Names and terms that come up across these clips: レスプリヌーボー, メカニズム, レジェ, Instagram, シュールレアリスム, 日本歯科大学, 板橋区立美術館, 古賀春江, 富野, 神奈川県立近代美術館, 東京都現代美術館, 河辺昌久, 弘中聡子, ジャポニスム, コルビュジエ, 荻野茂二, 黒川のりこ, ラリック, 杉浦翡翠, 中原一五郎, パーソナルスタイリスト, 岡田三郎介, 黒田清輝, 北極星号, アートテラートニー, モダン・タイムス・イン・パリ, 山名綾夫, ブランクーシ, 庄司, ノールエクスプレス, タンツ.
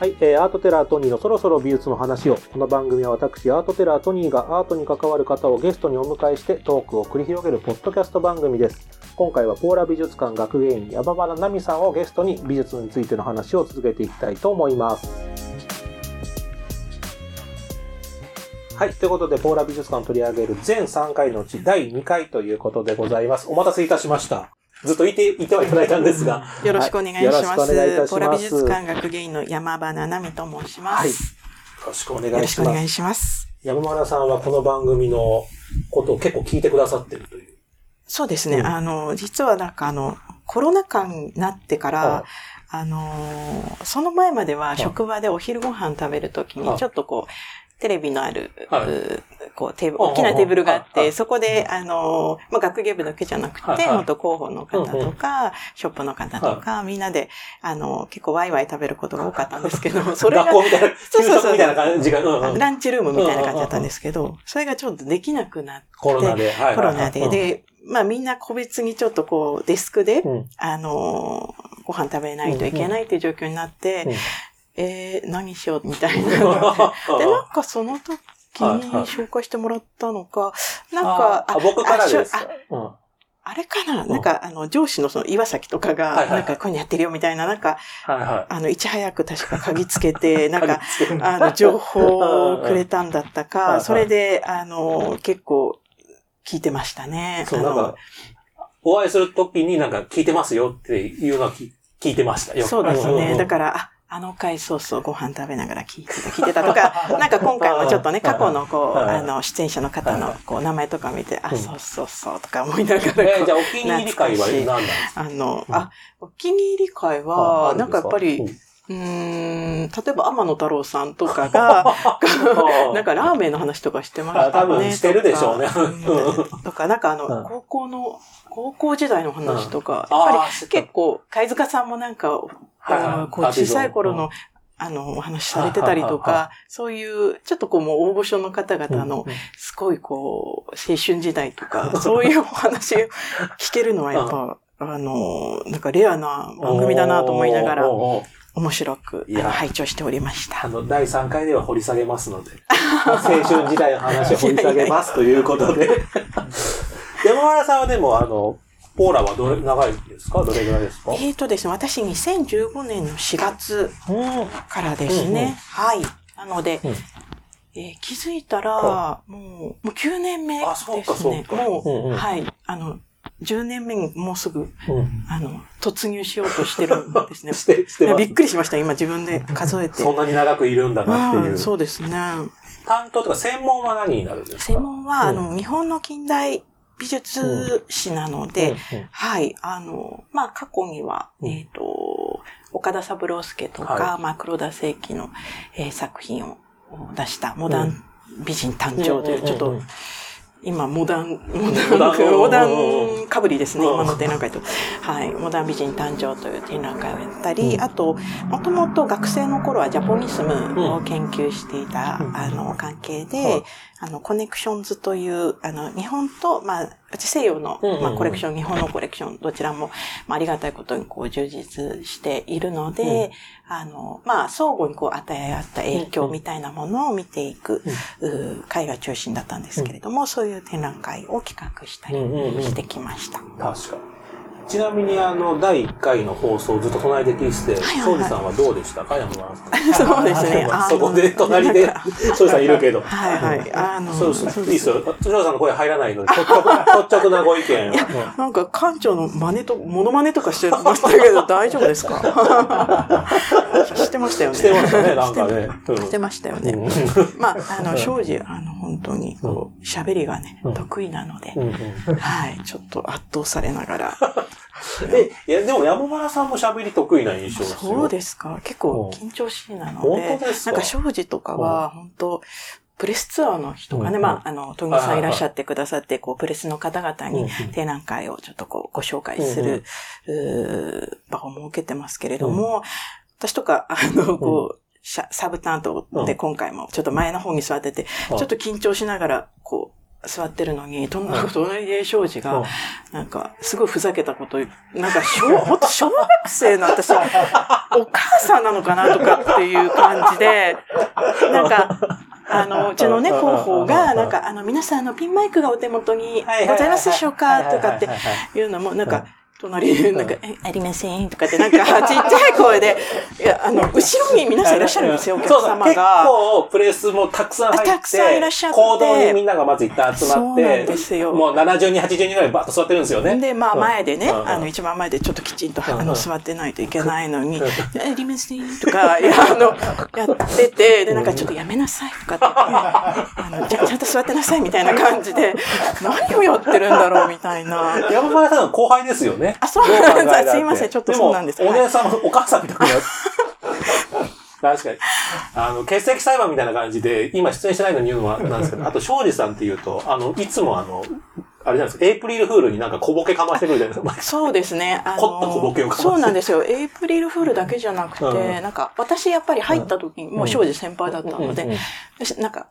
はい、アートテラートニーのそろそろ美術の話を。この番組は私アートテラートニーがアートに関わる方をゲストにお迎えしてトークを繰り広げるポッドキャスト番組です。今回はポーラ美術館学芸員山原奈美さんをゲストに美術についての話を続けていきたいと思います。はい、ということでポーラ美術館を取り上げる全3回のうち第2回ということでございます。お待たせいたしました。ずっといてはいただいたんですがよろしくお願いします、はい、ポーラ美術館学芸員の山原奈美と申します、はい、よろしくお願いします。よろしくお願いします。山原さんはこの番組のことを結構聞いてくださってるという。そうですね、うん、実はなんかコロナ禍になってから、はい、その前までは職場でお昼ご飯食べるときにちょっとこう、はい、テレビのある、はい、こう大きなテーブルがあって、はい、そこで、まあ、学芸部だけじゃなくて、はい、元広報の方とか、はい、ショップの方とか、はい、みんなで、結構ワイワイ食べることが多かったんですけど、それが、学校みたいな、そうそうそう、みたいな感じが、ランチルームみたいな感じだったんですけど、それがちょっとできなくなって、コロナで、はい、コロナで、で、まあみんな個別にちょっとこう、デスクで、うん、ご飯食べないといけないっていう状況になって、うんうん、何しようみたいな。で、なんかその時に紹介してもらったのか、なんか、僕からですか。あれかな、なんか、上司のその岩崎とかが、はいはい、なんか、こういうのやってるよみたいな、なんか、はいはい、いち早く確か嗅ぎつけて、なんか、情報をくれたんだったか、はいはい、それで、結構、聞いてましたね。そう、なんか、お会いするときになんか、聞いてますよっていうのは聞いてましたよ。そうですね。だから、回そうそうご飯食べながら聞いてたとか、なんか今回もちょっとね、過去のこう、出演者の方のこう名前とか見て、あ、そうそうそうとか思いながら。じゃあお気に入り会は何なんですか？お気に入り会は、なんかやっぱり、例えば天野太郎さんとかが、なんかラーメンの話とかしてましたね。多分してるでしょうね。とか、なんか高校時代の話とか、やっぱり結構、貝塚さんもなんか、こう小さい頃の、お話しされてたりとか、そういう、ちょっとこう、もう大御所の方々の、すごいこう、青春時代とか、そういうお話を聞けるのは、やっぱ、なんかレアな番組だなと思いながら、面白く拝聴しておりました。第3回では掘り下げますので、青春時代の話を掘り下げますということで。山原さんはでも、ポーラは長いですか？どれぐらいですか？ですね、私2015年の4月からですね。はい。なので、気づいたら、もう9年目ですね。もう、はい。10年目にもうすぐ、突入しようとしてるんですね。してびっくりしました。今自分で数えて。そんなに長くいるんだなっていう。そうですね。担当とか専門は何になるんですか？専門は、日本の近代美術史なので、はい、まあ、過去には、岡田三郎介とか、はい、まあ、黒田清輝の、作品を出した、モダン美人誕生という、ちょっと、今、モダンかぶりですね、今の展覧会と。はい、モダン美人誕生という展覧会をやったり、あと、もともと学生の頃はジャポニスムを研究していた、関係で、はい、コネクションズという、日本と、まあ、西洋の、まあ、コレクション、日本のコレクション、どちらも、まあ、ありがたいことに、こう、充実しているので、まあ、相互にこう、与え合った影響みたいなものを見ていく、会が中心だったんですけれども、そういう展覧会を企画したりしてきました。確かに。ちなみに第1回の放送をずっと隣で聞いてて、庄司さんはどうでしたか？山村さん。そうですね。そこで隣で庄司さんいるけど。はいはい。そうです。いいですよ。庄司さんの声入らないので、率直なご意見。なんか館長の真似と、モノマネとかしてましたけど、大丈夫ですか？してましたよね。してましたね、なんかね。してましたよね。まあ、庄司、本当に、こう、喋りがね、得意なので、はい、ちょっと圧倒されながら、でも山原さんも喋り得意な印象ですよ。そうですか。結構緊張しいなので。本当ですか？なんか庄司とかは、本当プレスツアーの人がね、まあ、富野さんいらっしゃってくださって、こう、プレスの方々に展覧会をちょっとこう、ご紹介する、場を設けてますけれども、私とか、こう、サブ担当で今回もちょっと前の方に座ってて、ちょっと緊張しながら、こう、座ってるのに、隣で庄司が、なんか、すごいふざけたこと、なんか、ほんと小学生の私、お母さんなのかなとかっていう感じで、なんか、うちのね、広報が、なんか、皆さんピンマイクがお手元にございますでしょうかとかっていうのも、なんか、隣で、なんか、ありませんとかって、なんか、ちっちゃい声で、いや、後ろに皆さんいらっしゃるんですよ、お客様が。結構、プレスもたくさん入って、たくさんいらっしゃって。行動にみんながまず一旦集まって、そうなんですよ。もう70人、80人ぐらいバッと座ってるんですよね。で、まあ、前でね、一番前でちょっときちんと、座ってないといけないのに、ありませんとか、やってて、で、なんか、ちょっとやめなさいとかって、ちゃんと座ってなさいみたいな感じで、何をやってるんだろうみたいな。山村さんの後輩ですよね。あ、そうなんですか。すいません、ちょっとそうなんです。お姉さん、お母さんみたいな。確かに。欠席裁判みたいな感じで、今出演してないのに言うのはなんですけど、あと、庄司さんっていうと、いつもあれなんですか、エイプリルフールになんか小ボケかましてくるじゃないですか。そうですね。凝った小ボケをかましてそうなんですよ。エイプリルフールだけじゃなくて、なんか、私やっぱり入った時に、もう庄司先輩だったので、私、なんか、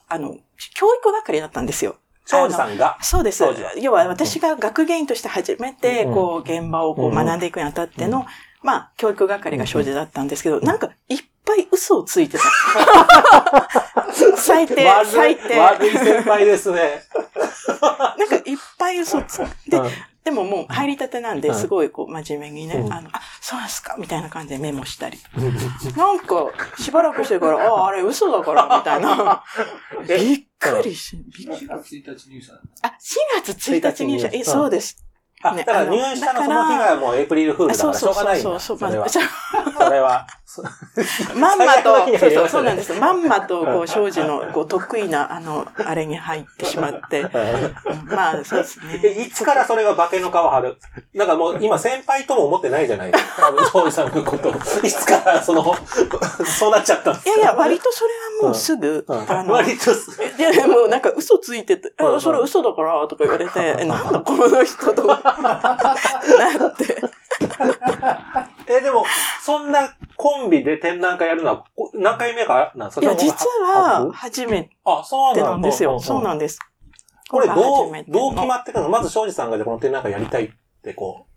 教育係だったんですよ。庄司さんが。そうです。要は私が学芸員として初めて、こう、現場をこう学んでいくにあたっての、まあ、教育係が庄司だったんですけど、なんか、いっぱい嘘をついてた。最低、最低。悪い先輩ですね。なんか、いっぱい嘘ついて、でももう入りたてなんで、すごいこう、真面目にね、あ、そうですかみたいな感じでメモしたり。なんか、しばらくしてから、あれ嘘だから、みたいな。4月1日入社。あ、4月1日入社。え、そうです。あ、だから入社のその日がもうエイプリルフールだからしょうがないんだ。それは。まんまと、そうなんです。まんまと、こう、庄司の、こう、得意な、あれに入ってしまって。まあ、そうですね。いつからそれが化けの皮張る？なんかもう、今、先輩とも思ってないじゃないですか。庄司さんのこと。いつから、そうなっちゃったんですか？いやいや、割とそれはもうすぐ、割とすぐ。いや、もうなんか嘘ついてて、それ嘘だから、とか言われて、なんだこの人と、なんて。でも、そんなコンビで展覧会やるのは、何回目かなんですか？いや、実は、初めてなんですよ。そうなんです。これ、どう決まってくるの？まず、庄司さんがこの展覧会やりたいって、こ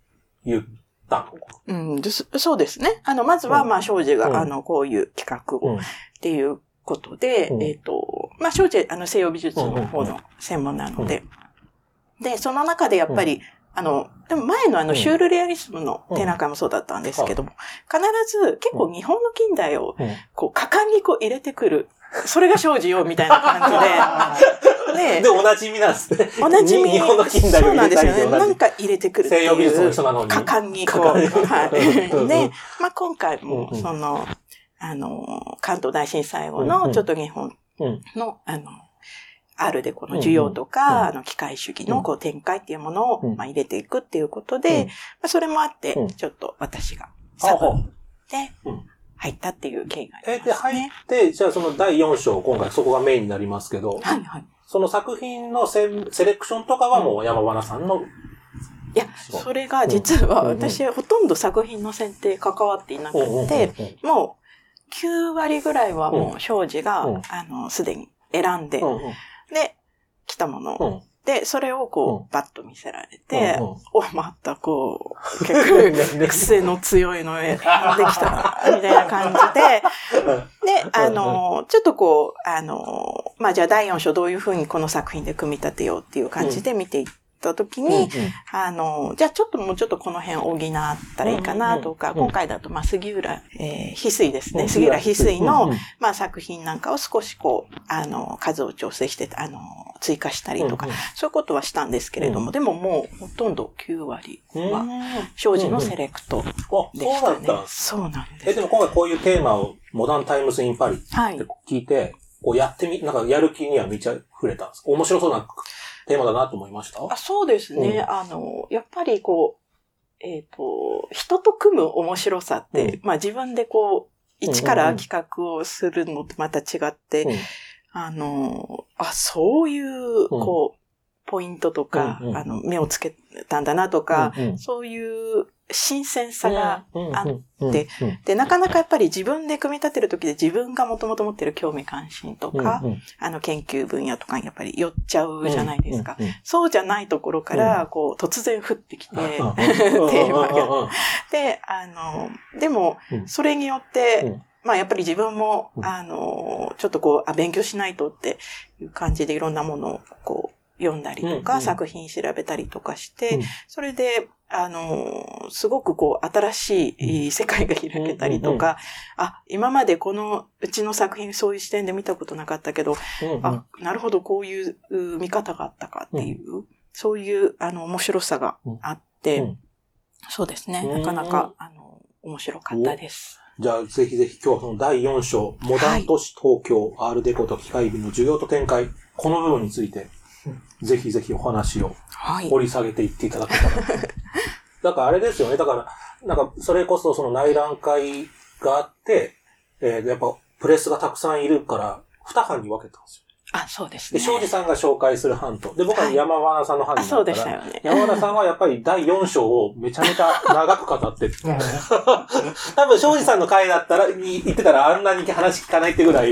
う、言ったの？うん、そうですね。まずは、まあ、庄司が、こういう企画を、っていうことで、まあ、庄司、西洋美術の方の専門なので、で、その中でやっぱり、でも前のシュールレアリスムの展覧会もそうだったんですけども、必ず結構日本の近代を、こう、果敢にこう入れてくる。それが庄司よ、みたいな感じで。で、おなじみなんですね。おなじみ。日本の近代を入れてくる。そうなんですよね。なんか入れてくるっていう。西洋美術の人なのに。果敢にこう。はい。で、まあ今回も、関東大震災後の、ちょっと日本の、アールデコの需要とか、機械主義のこう展開っていうものをまあ入れていくっていうことで、それもあって、ちょっと私がサブで入ったっていう経緯がありますね。で、入って、じゃあその第4章、今回そこがメインになりますけど、はいはい、その作品のセレクションとかはもう山花さんの、いや、それが実は私ほとんど作品の選定関わっていなくて、もう9割ぐらいはもう庄司が、すでに選んで、で、来たもの。で、それをこう、バッと見せられて、またこう、結構、癖の強いのできた、みたいな感じで、で、ちょっとこう、まあ、じゃあ第4章どういうふうにこの作品で組み立てようっていう感じで見ていったときに、じゃあちょっともうちょっとこの辺補ったらいいかなとか、今回だと、まあ、杉浦、翡翠ですね。杉浦翡翠の、まあ、作品なんかを少しこう、数を調整して、追加したりとか、そういうことはしたんですけれども、でももう、ほとんど9割は、庄司のセレクトでしたね。そうなんです。でも今回こういうテーマを、モダンタイムスインパリって聞いて、こうやってなんかやる気には満ち溢れたんです。面白そうなテーマだなと思いました？あ、そうですね。やっぱりこう、人と組む面白さって、まあ自分でこう、一から企画をするのとまた違って、そういう、こう、ポイントとか、目をつけたんだなとか、そういう、新鮮さがあって、で、なかなかやっぱり自分で組み立てるときで自分がもともと持ってる興味関心とか、研究分野とかにやっぱり寄っちゃうじゃないですか。そうじゃないところから、こう、突然降ってきて、テーマが。で、でも、それによって、まあやっぱり自分も、ちょっとこう、勉強しないとっていう感じでいろんなものをこう、読んだりとか、作品調べたりとかして、それで、すごくこう、新しい世界が開けたりとか、あ、今までこのうちの作品そういう視点で見たことなかったけど、あ、なるほど、こういう見方があったかっていう、そういう、面白さがあって、そうですね、なかなか、面白かったです。じゃあ、ぜひぜひ今日はその第4章、モダン都市東京、アールデコと機械美の需要と展開、この部分について、ぜひぜひお話を掘り下げていっていただけたら。はい、だからあれですよね。だから、なんか、それこそその内覧会があって、やっぱプレスがたくさんいるから、2班に分けたんですよ。あ、そうですね。で、庄司さんが紹介する班と。で、僕は山原さんの班になったから、ね、山原さんはやっぱり第4章をめちゃめちゃ長く語ってる。多分、庄司さんの回だったら、言ってたらあんなに話聞かないってぐらい、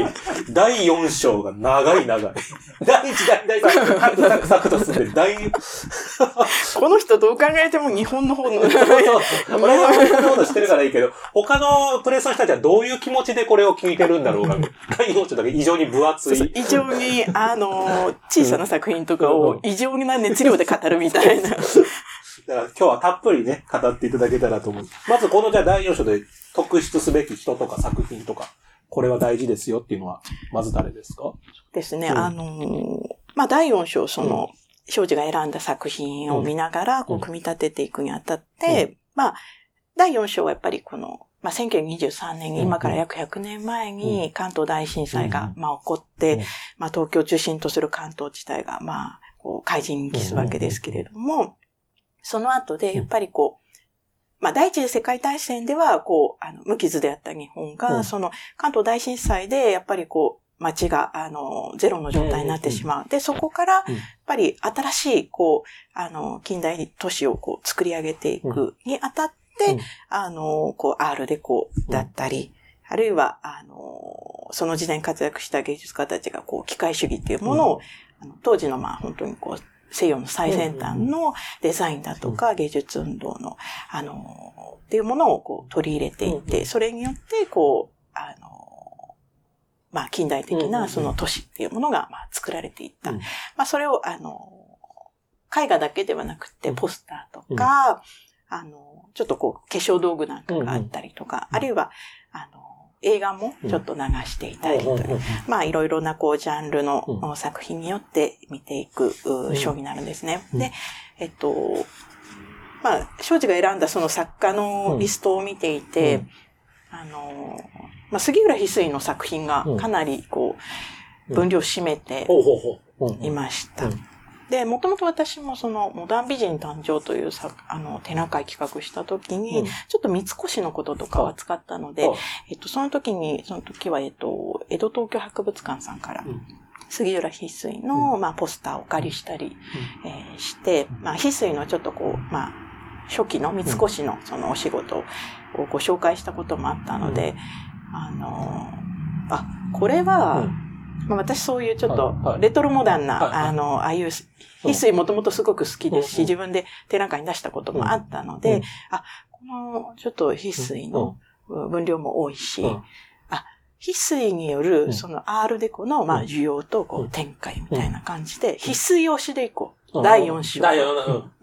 第4章が長い長い。第1弾、第3弾、サクサクと進んでる。この人どう考えても日本の方の。そうそう。俺は日本のこと知ってるからいいけど、他のプレスの人たちはどういう気持ちでこれを聞いてるんだろうが、第4章だけ異常に分厚い。そうそう、異常に小さな作品とかを異常な熱量で語るみたいな。だから今日はたっぷりね、語っていただけたらと思う。まずこのじゃあ第4章で特筆すべき人とか作品とか、これは大事ですよっていうのは、まず誰ですか？ですね、まあ、第4章、その、庄司が選んだ作品を見ながら、こう、組み立てていくにあたって、まあ、第4章はやっぱりこの、まあ、1923年に今から約100年前に関東大震災がまあ起こって、まあ、東京を中心とする関東地帯がまあこう開示に帰すわけですけれども、その後でやっぱりこう、まあ、第一次世界大戦ではこう無傷であった日本がその関東大震災でやっぱりこう街がゼロの状態になってしまう。で、そこからやっぱり新しいこう近代都市をこう作り上げていくにあたってで、こう、アールデコだったり、あるいは、その時代に活躍した芸術家たちが、こう、機械主義っていうものを、当時の、まあ、本当にこう、西洋の最先端のデザインだとか、芸術運動の、っていうものを、こう、取り入れていって、それによって、こう、まあ、近代的な、その都市っていうものが、まあ、作られていった。まあ、それを、絵画だけではなくて、ポスターとか、ちょっとこう、化粧道具なんかがあったりとか、あるいは、映画もちょっと流していたりとか、まあ、いろいろなこう、ジャンルの作品によって見ていく、章になるんですね。で、まあ、庄司が選んだその作家のリストを見ていて、まあ、杉浦翡翠の作品がかなりこう、分量を占めていました。で、もともと私もその、モダン美人誕生という展覧会企画したときに、ちょっと三越のこととかを扱ったので、その時は、江戸東京博物館さんから、杉浦翡翠の、まあ、ポスターをお借りしたり、して、まあ、翡翠のちょっとこう、まあ、初期の三越のそのお仕事をご紹介したこともあったので、これは、まあ、私そういうちょっとレトロモダンな、ああいう翡翠もともとすごく好きですし、自分で展覧会に出したこともあったので、このちょっと翡翠の分量も多いし、翡翠によるそのアールデコのまあ需要とこう展開みたいな感じで、翡翠推しでいこう。第4章。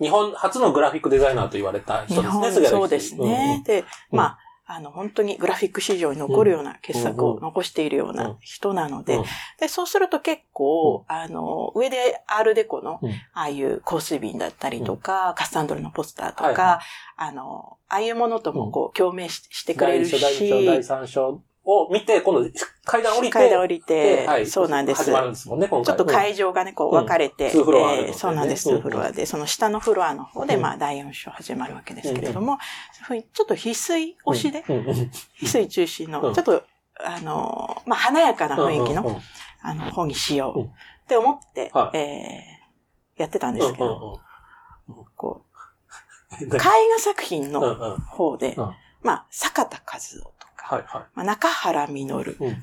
日本初のグラフィックデザイナーと言われた人ですね、杉浦翡翠。そうですね。で、まあ、本当にグラフィック史上に残るような傑作を残しているような人なので、で、そうすると結構、上でアールデコの、ああいう香水瓶だったりとか、カッサンドラのポスターとか、ああいうものともこう、共鳴してくれるし。第3章を見て、今度、階段降りて、はい、そうなんです。始まるんですもんね、今回。ちょっと会場がね、こう分かれて、2フロアある、そうなんです、2フロアで、その下のフロアの方で、まあ、第4章始まるわけですけれども、ちょっと翡翠推しで、翡翠中心の、ちょっと、まあ、華やかな雰囲気の、本にしようって思って、やってたんですけど、こう、絵画作品の方で、まあ、坂田和夫とか、はいはい、まあ、中原実、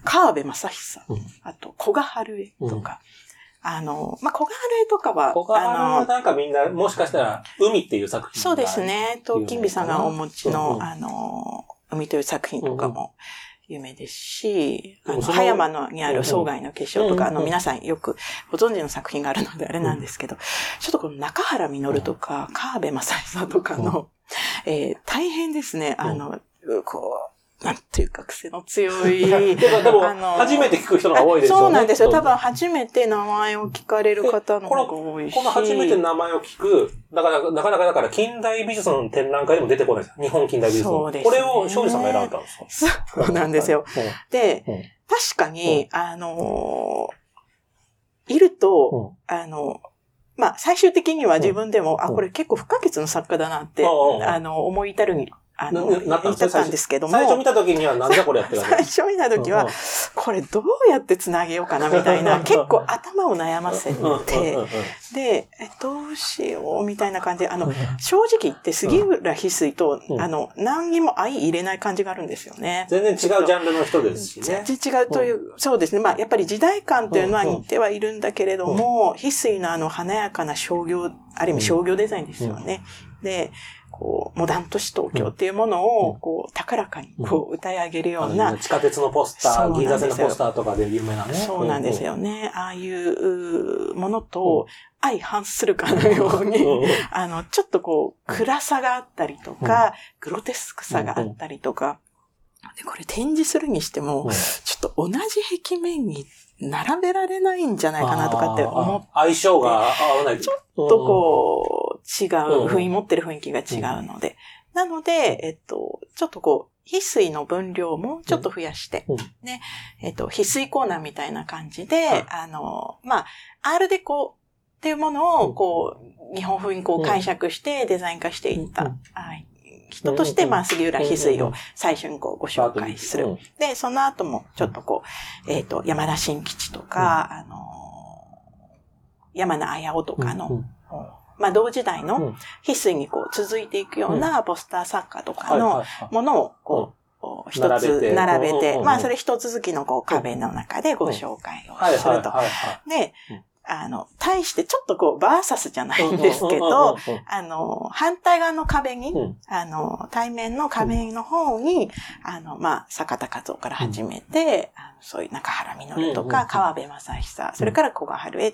川辺正久、あと、古賀春江とか、まあ、小川春江とかは、小川春江はなんかみんな、もしかしたら、海っていう作品そうですね。と、金美さんがお持ちの、海という作品とかも有名ですし、葉山のにある荘外の結晶とか、皆さんよくご存知の作品があるのであれなんですけど、ちょっとこの中原実とか、川辺正久とかの、大変ですね、こう、なんていうか癖の強い。初めて聞く人が多いですよね。そうなんですよ。多分初めて名前を聞かれる方の方が多いし。この初めて名前を聞く、だから近代美術の展覧会でも出てこないです。日本近代美術の。そうです、ね。これを庄司さんが選んだんですか？そうなんですよ。で、確かに、いると、まあ、最終的には自分でも、あ、これ結構不可欠の作家だなって、思い至るに。なったんですけども。最初見た時にはなんだこれやってる最初見た時は、これどうやって繋げようかなみたいな、結構頭を悩ませて、で、どうしようみたいな感じで、正直言って杉浦翡翠と、何にも相入れない感じがあるんですよね。全然違うジャンルの人ですしね。全然違うという、そうですね。まあ、やっぱり時代感というのは似てはいるんだけれども、翡翠の華やかな商業、ある意味商業デザインですよね。で、こう、モダン都市東京っていうものを、こう、高らかに、こう、歌い上げるような。地下鉄のポスター、銀座線のポスターとかで有名なね。そうなんですよね。ああいうものと、相反するかのように、ちょっとこう、暗さがあったりとか、グロテスクさがあったりとか。で、これ展示するにしても、ちょっと同じ壁面に並べられないんじゃないかなとかって思って。相性が合わない。ちょっとこう、違う、持ってる雰囲気が違うので。なので、ちょっとこう、翡翠の分量もちょっと増やして、ね、翡翠コーナーみたいな感じで、まあ、アールデコっていうものを、こう、日本風にこう解釈してデザイン化していった、人として、まあ、杉浦翡翠を最初にこうご紹介する。で、その後もちょっとこう、山田新吉とか、山名綾夫とかの、まあ、同時代の翡翠にこう続いていくようなポスター作家とかのものをこう一つ並べて、まあそれ一続きのこう壁の中でご紹介をすると。で、対してちょっとこうバーサスじゃないんですけど、反対側の壁に、対面の壁の方に、まあ、坂田和夫から始めて、そういう中原実とか、川辺正久、それから古賀春江、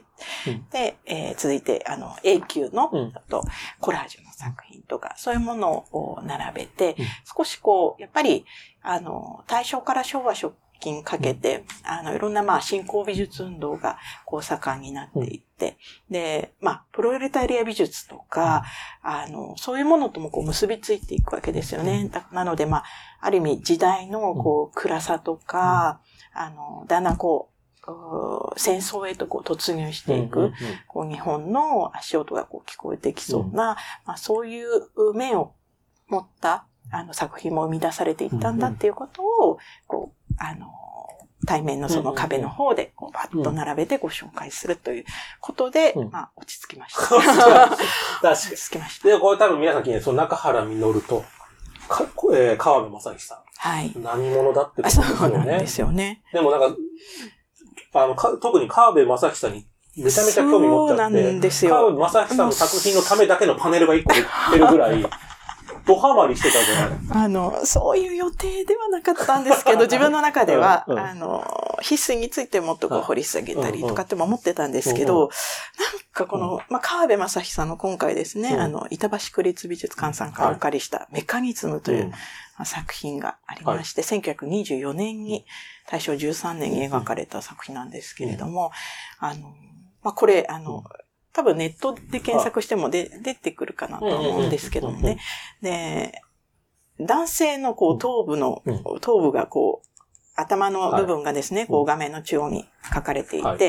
で、続いて、永久の、あと、コラージュの作品とか、そういうものを並べて、少しこう、やっぱり、大正から昭和初近かけて、いろんな、まあ、新興美術運動が、こう、盛んになっていって、で、まあ、プロレタリア美術とか、そういうものとも、こう、結びついていくわけですよね。なので、まあ、ある意味、時代の、こう、暗さとか、だんだん、こう、戦争へとこう突入していく、こう、日本の足音がこう、聞こえてきそうな、まあ、そういう面を持った、作品も生み出されていったんだっていうことを、こう、対面のその壁の方で、こう、バッと並べてご紹介するということで、まあ、落ち着きました。確かに。落ち着きました。で、これ多分皆さん聞いて、その中原実と、川辺正久。はい。何者だってことですよね。そうなんですよね。でもなんか、特に川辺正久に、めちゃめちゃ興味持っちゃって。そうなんですよ。川辺正久の作品のためだけのパネルが一個出てるぐらい、ドハマりしてたじゃない。そういう予定ではなかったんですけど、自分の中では、翡翠についてもっとこう掘り下げたりとかっても思ってたんですけど、なんかこの、まあ、川辺正久の今回ですね、板橋区立美術館さんからお借りしたメカニズムという作品がありまして、1924年に、大正13年に描かれた作品なんですけれども、まあ、これ、多分ネットで検索しても出てくるかなと思うんですけどもね。で、男性のこう頭部がこう、頭の部分がですね、はい、こう画面の中央に書かれていて、はい、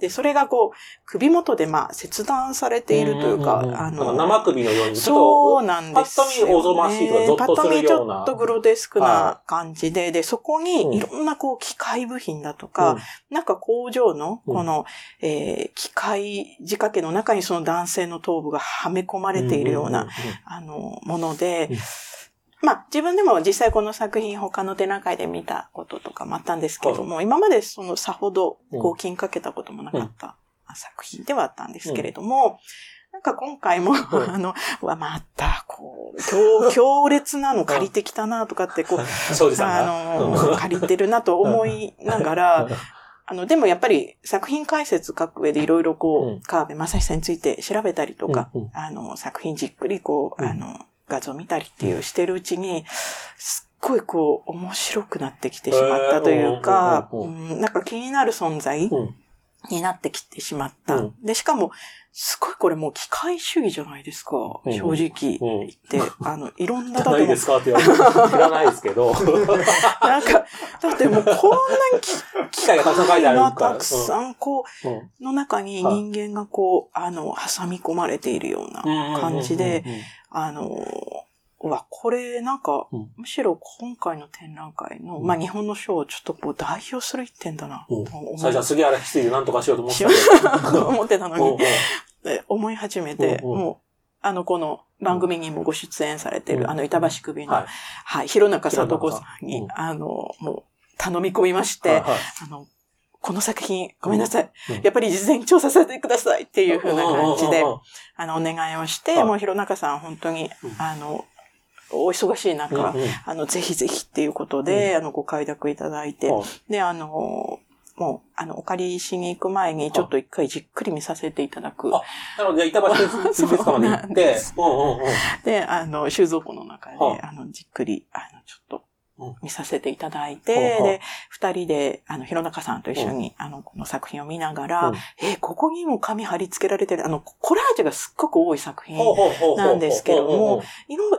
で、それがこう、首元でまあ切断されているというか、生首のように、ちょっと、パッと見おぞましいとか、ゾッとするような。パッと見ちょっとグロデスクな感じで、はい、で、そこにいろんなこう、機械部品だとか、うん、なんか工場の、この、機械仕掛けの中にその男性の頭部がはめ込まれているような、もので、うん、まあ、自分でも実際この作品他の展覧会で見たこととかもあったんですけれども、はい、今までそのさほど合金かけたこともなかった作品ではあったんですけれども、うん、なんか今回も、うん、また、こう、強烈なの借りてきたなとかって、こう、借りてるなと思いながら、でもやっぱり作品解説書く上でいろいろこう、河辺雅久について調べたりとか、うん、作品じっくりこう、画像見たりっていうしてるうちに、すっごいこう、面白くなってきてしまったというか、なんか気になる存在になってきてしまった。で、しかも、すごいこれもう機械主義じゃないですか、正直言って。いろんなだって。じゃないですかって言われて知らないですけど。なんか、だってもうこんなに機械がたくさんこう、の中に人間がこう、挟み込まれているような感じで、これなんか、むしろ今回の展覧会の、まあ日本の賞をちょっとこう代表する一点だなと思って。最初は杉原翡翠で何とかしようと思ってた。思ってたのに、思い始めて、もう、この番組にもご出演されている、板橋区美の、はい、弘中聡子さんに、もう、頼み込みまして、この作品、ごめんなさい。やっぱり事前調査させてくださいっていう風な感じで、お願いをして、もう弘中さん本当に、お忙しい中、ぜひぜひっていうことで、ご快諾いただいて、で、もう、お借りしに行く前に、ちょっと一回じっくり見させていただく。あ、なので、板橋美術館まで行って、で、収蔵庫の中で、じっくり、ちょっと、見させていただいて、で、二人で、弘中さんと一緒に、この作品を見ながら、ここにも紙貼り付けられてる、コラージュがすっごく多い作品なんですけれども、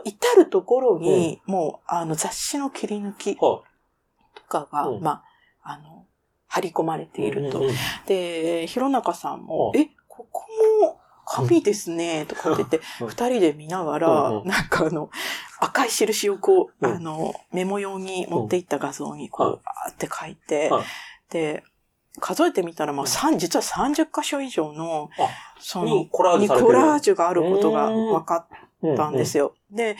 至るところに、もう、雑誌の切り抜きとかが、まあ、貼り込まれていると。で、弘中さんも、ここも、紙ですね、とかって言って、二人で見ながら、なんか赤い印をこう、メモ用に持っていった画像にこう、あって書いて、で、数えてみたら、まあ、実は30箇所以上の、にコラージュがあることが分かったんですよ。で、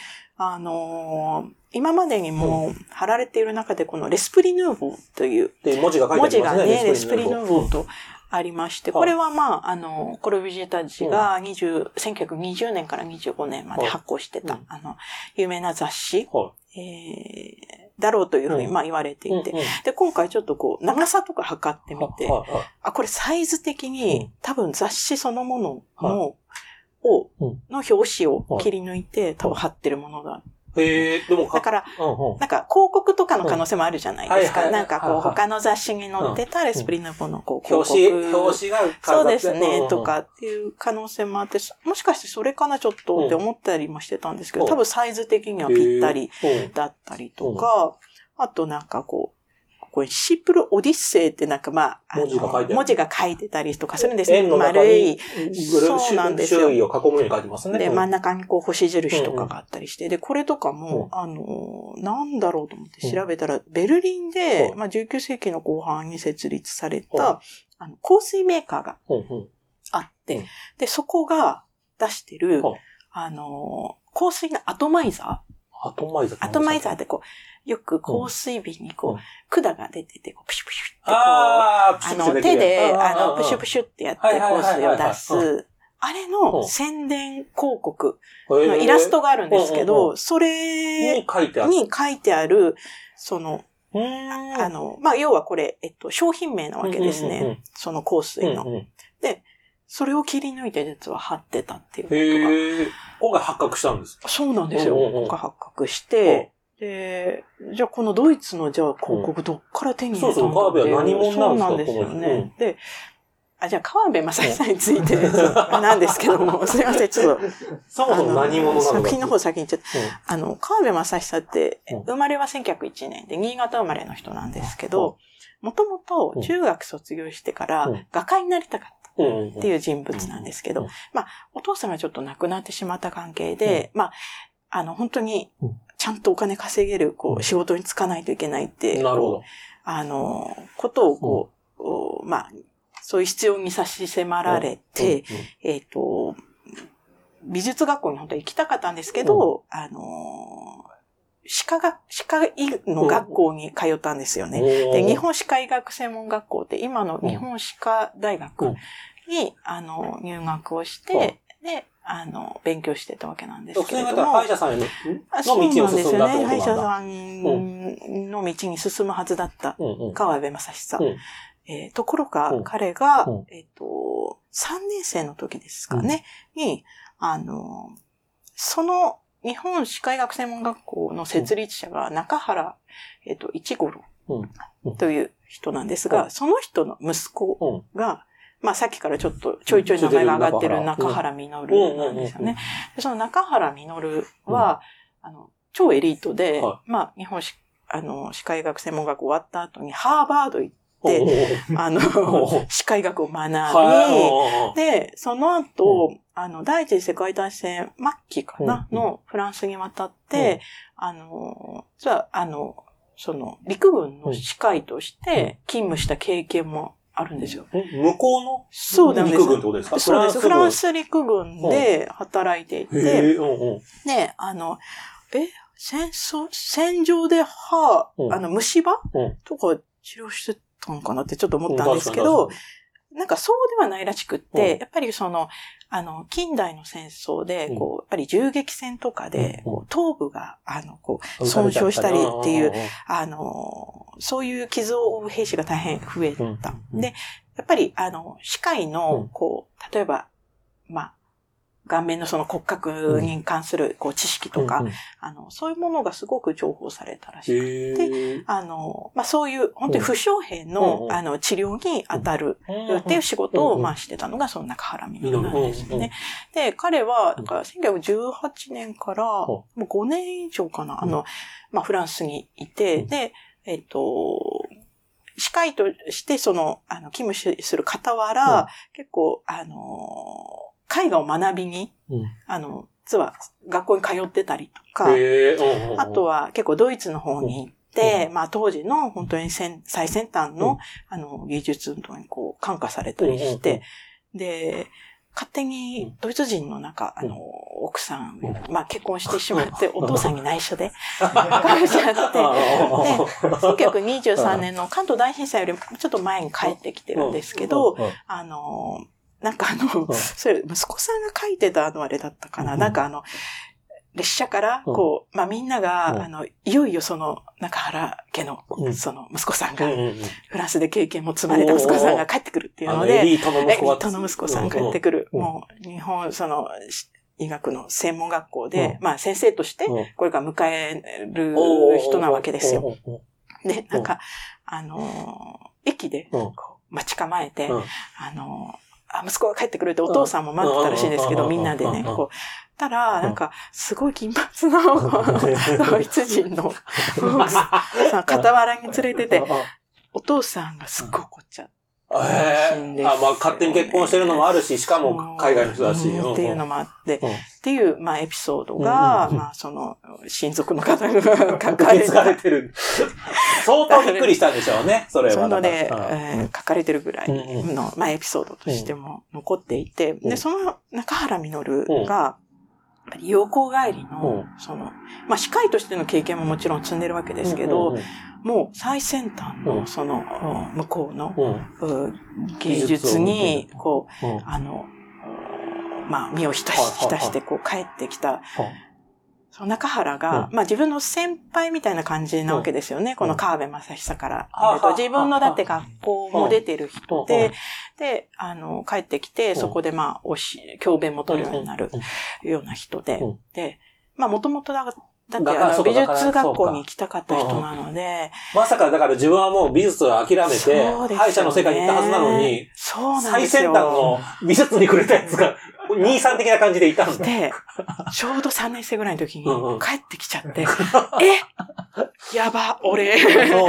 今までにも貼られている中で、このレスプリヌーボーという、文字がね、レスプリヌーボーと、ありまして、これはまあ、コルビュジエたちが1920年から25年まで発行してた、有名な雑誌、だろうというふうにまあ言われていて、で、今回ちょっとこう、長さとか測ってみて、これサイズ的に多分雑誌そのものの表紙を切り抜いて多分貼ってるものだ。だから、なんか広告とかの可能性もあるじゃないですか。なんかこう他の雑誌に載ってたレスプリヌーボーのこう広告。表紙がそうですね、とかっていう可能性もあって、もしかしてそれかなちょっとって思ったりもしてたんですけど、多分サイズ的にはぴったりだったりとか、あとなんかこう、これシンプルオディッセイってなんかまあ、文字が書いてたりとかするんですけど、丸い、そうなんですよ。周囲を囲むように書いてますね。で、真ん中にこう星印とかがあったりして、で、これとかも、なんだろうと思って調べたら、ベルリンで、まあ19世紀の後半に設立された、香水メーカーがあって、で、そこが出してる、香水のアトマイザー。アトマイザーってこう、よく香水瓶にこう、管が出てて、プシュプシュってこう、手で、プシュプシュってやって香水を出す、あれの宣伝広告のイラストがあるんですけど、それに書いてある、まあ、要はこれ、商品名なわけですね。その香水の。で、それを切り抜いて実は貼ってたっていうことが。今回発覚したんですか？そうなんですよ。今回発覚して、で、じゃあこのドイツのじゃあ広告どっから手に入れたんだっていう。そうそう、河辺は何者なんですか？そうなんですよね。で、あ、じゃあ、河辺雅也さんについてなんですけども、すいません、ちょっと。そもそも何者なのか。作品の方先にちょっと。河辺雅也さんって、生まれは1901年で、新潟生まれの人なんですけど、もともと中学卒業してから画家になりたかったっていう人物なんですけど、まあ、お父さんがちょっと亡くなってしまった関係で、まあ、本当に、ちゃんとお金稼げる、こう、仕事に就かないといけないって、なるほど。ことを、こう、まあ、そういう必要に差し迫られて、美術学校に本当は行きたかったんですけど、歯科医の学校に通ったんですよね。で、日本歯科医学専門学校って今の日本歯科大学に、入学をして、で、勉強してたわけなんですけれども。歯医者さんの道に進んだってことなんだ。そうなんですよね。歯医者さんの道に進むはずだった、河辺雅也さん。ところが、彼が、3年生の時ですかね、に、その日本歯科医学専門学校の設立者が中原、一五郎という人なんですが、その人の息子が、まあさっきからちょっとちょいちょい名前が上がってる中原実なんですよね。その中原実は、超エリートで、まあ日本歯科医学専門学校終わった後にハーバード行って、で、歯科医学を学び、で、その後、第一次世界大戦末期かなのフランスに渡って、実は、陸軍の歯科医として勤務した経験もあるんですよ。向こうの陸軍ってことですか？そうです。フランス陸軍で働いていて、ね、戦場で虫歯とか治療してたんかなってちょっと思ったんですけど、なんかそうではないらしくって、やっぱり近代の戦争で、こう、やっぱり銃撃戦とかで、頭部が、損傷したりっていう、そういう傷を負う兵士が大変増えた。で、やっぱり、歯科医の、こう、例えば、まあ、顔面のその骨格に関するこう知識とか、そういうものがすごく重宝されたらしくて、まあ、そういう本当に負傷兵の、治療に当たるっていう仕事を、まあ、してたのがその中原実なんですよね。で、彼は、だから1918年から、もう5年以上かな、まあ、フランスにいて、で、歯科医としてその、勤務する傍ら、結構、絵画を学びに、実は学校に通ってたりとか、あとは結構ドイツの方に行って、まあ当時の本当に最先端の、技術運動にこう感化されたりして、で、勝手にドイツ人の奥さん、まあ結婚してしまって、お父さんに内緒で、帰っちゃって、で、1923年の関東大震災よりちょっと前に帰ってきてるんですけど、なんかそれ、息子さんが書いてたあれだったかな。なんか列車から、こう、まあ、みんなが、いよいよその、中原家の、その、息子さんが、フランスで経験も積まれた息子さんが帰ってくるっていうので、エリートの息子さんが帰ってくる。もう、日本、医学の専門学校で、まあ、先生として、これから迎える人なわけですよ。で、なんか、駅で、こう、待ち構えて、息子が帰ってくるってお父さんも待ってたらしいんですけど、みんなでね、こう。たら、なんか、すごい金髪の、ドイツ人の、傍らに連れてて、お父さんがすっごい怒っちゃったらしいんですよね。まあ、勝手に結婚してるのもあるし、しかも海外の人だし。っていうのもあって、っていう、まあ、エピソードが、まあ、親族の方が書かれて。書かれてる。相当びっくりしたんでしょうね、それは。そのね、書かれてるぐらいの、まあ、エピソードとしても残っていて、で、その中原実が、洋行帰りの、まあ、歯科医としての経験ももちろん積んでるわけですけど、もう最先端の、向こうの、芸術に、こう、まあ、身を浸して、こう、帰ってきた、その中原が、まあ自分の先輩みたいな感じなわけですよね。この河辺雅也から。自分のだって学校も出てる人で、で、帰ってきて、そこでまあ、教鞭も取るようになるような人で、で、まあもともとだって美術学校に行きたかった人なので、うん、まさかだから自分はもう美術を諦めて、ね、歯医者の世界に行ったはずなのに、そうなんですよ、最先端の美術にくれたやつが兄さん的な感じでいたんだ。で、ちょうど3年生ぐらいの時に帰ってきちゃって、え、やば俺そう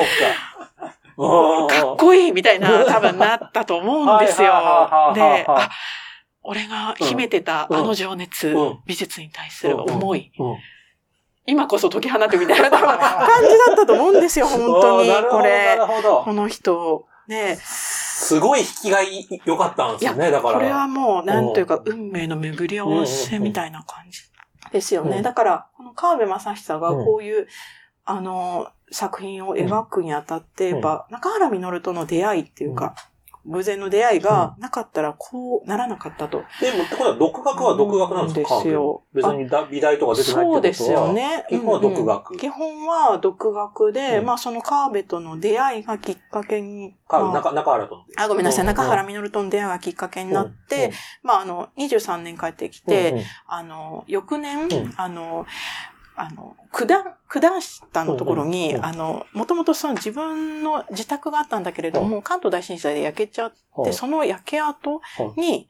かかっこいいみたいな多分なったと思うんですよ。で、あ、俺が秘めてたあの情熱、うん、美術に対する思い、うんうん、今こそ解き放ってみたいな多分感じだったと思うんですよ。本当にこれこの人ね、すごい引きが良かったんですよね。だからこれはもうなんというか運命の巡り合わせみたいな感じですよね。だからこの河辺正久がこういう、うん、作品を描くにあたって、やっぱ、中原実との出会いっていうか、偶然の出会いがなかったらこうならなかったと。でもってことは独学は独学なんですか？別に美大とか出てないってことは。そうですよね。基本は独学。うんうん、基本は独学で、うん、まあその河辺との出会いがきっかけに。中原との。あ、ごめんなさい。中原実との出会いがきっかけになって、うんうん、まあ23年帰ってきて、うんうん、翌年、うん、九段下のところに、もともとその自分の自宅があったんだけれども、関東大震災で焼けちゃって、その焼け跡に、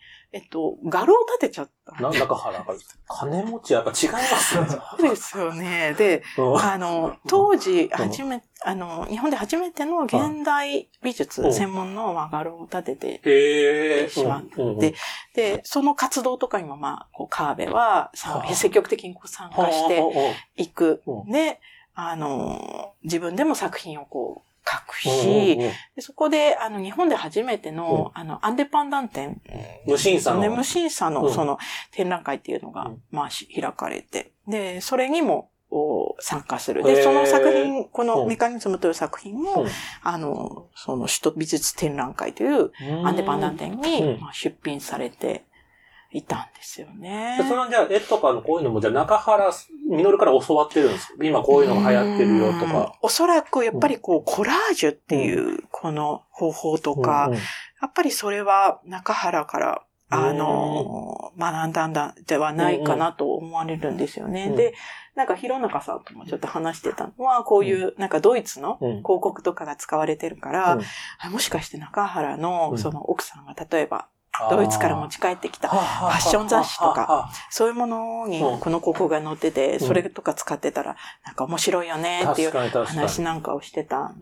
画廊を建てちゃった。なんだか腹が、金持ちやっぱ違いますね。そうですよね。で、当時、日本で初めての現代美術専門の画廊を建ててしまって、で、その活動とかにも、まあ、河辺は積極的に参加していく。で、自分でも作品を書くし、でそこで、日本で初めての、アンデパンダン展。無審査の、その、展覧会っていうのが、まあ、開かれて。で、それにも、参加する。で、その作品、このメカニズムという作品も、その、首都美術展覧会という、アンデパンダン展に、まあ、出品されて、いたんですよね。そのじゃあ絵とかのこういうのもじゃあ中原実から教わってるんですか？今こういうのが流行ってるよとか。おそらくやっぱりコラージュっていうこの方法とか、やっぱりそれは中原から学んだんだではないかなと思われるんですよね。で、なんか弘中さんともちょっと話してたのは、こういうなんかドイツの広告とかが使われてるから、もしかして中原のその奥さんが例えばドイツから持ち帰ってきたファッション雑誌とか、そういうものにこの広告が載ってて、それとか使ってたら、なんか面白いよねっていう話なんかをしてたん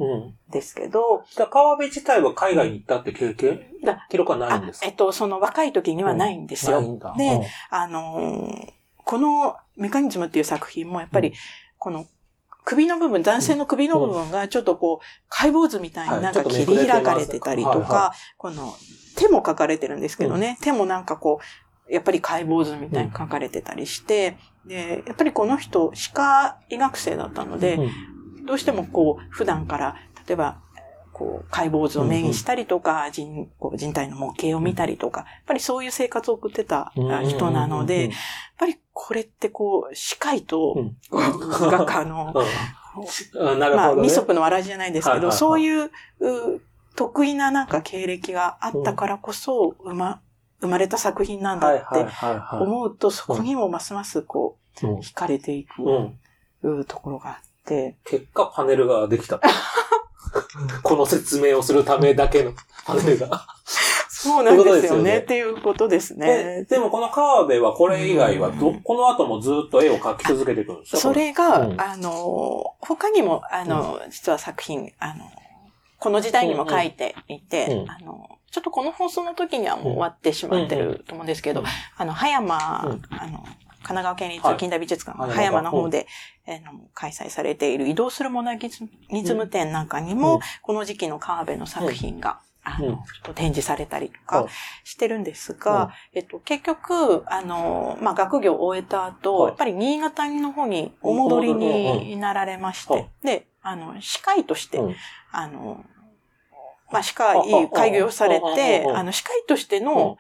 ですけど。河辺自体は海外に行ったって経験記録はないんですか？その若い時にはないんですよ。で、このメカニズムっていう作品もやっぱり、この首の部分、男性の首の部分がちょっと解剖図みたいになんか切り開かれてたりとか、この、手も書かれてるんですけどね、手もなんかやっぱり解剖図みたいに書かれてたりして、で、やっぱりこの人、歯科医学生だったので、どうしても普段から、例えば、解剖図を目にしたりとか、人体の模型を見たりとか、やっぱりそういう生活を送ってた人なので、やっぱりこれって歯科医と、画家の、まあ、二足のわらじじゃないですけど、そういう、得意ななんか経歴があったからこそ生まれた作品なんだって思うと、そこにもますます惹かれていくところがあって。結果パネルができた。この説明をするためだけのパネルが。そうなんですよね。っていうことですね。でもこの河辺はこれ以外はこの後もずっと絵を描き続けていくんですか？それが、他にも、実は作品、この時代にも書いていて、ちょっとこの放送の時にはもう終わってしまってると思うんですけど、葉山、神奈川県立近代美術館、葉山の方で、開催されている移動するモナリズム展なんかにも、この時期の河辺の作品が、展示されたりとかしてるんですが、結局、まあ、学業を終えた後、やっぱり新潟の方にお戻りになられまして、で、歯科医として、まあ、歯科医開業されて、歯科医としての、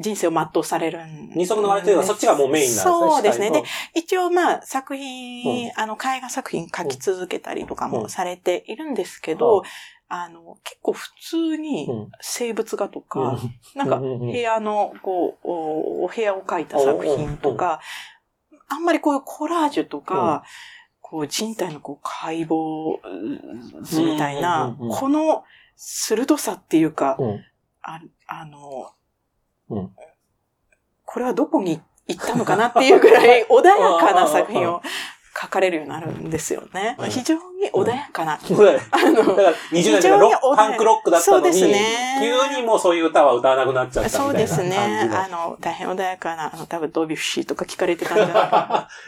人生を全うされるんです。二足のわらじというのはそっちがもうメインなんですね。そうですね。で、一応まあ作品、絵画作品描き続けたりとかもされているんですけど、結構普通に生物画とか、なんか部屋のお部屋を描いた作品とか、あんまりこういうコラージュとか、こう人体のこう解剖みたいな、この鋭さっていうか、これはどこに行ったのかなっていうぐらい穏やかな作品を書かれるようになるんですよね。非常に穏やかな。20代のパンクロックだったのに、急にもうそういう歌は歌わなくなっちゃったみたいな。そうですね。大変穏やかな、多分ドービュッシーとか聞かれてたんじゃないか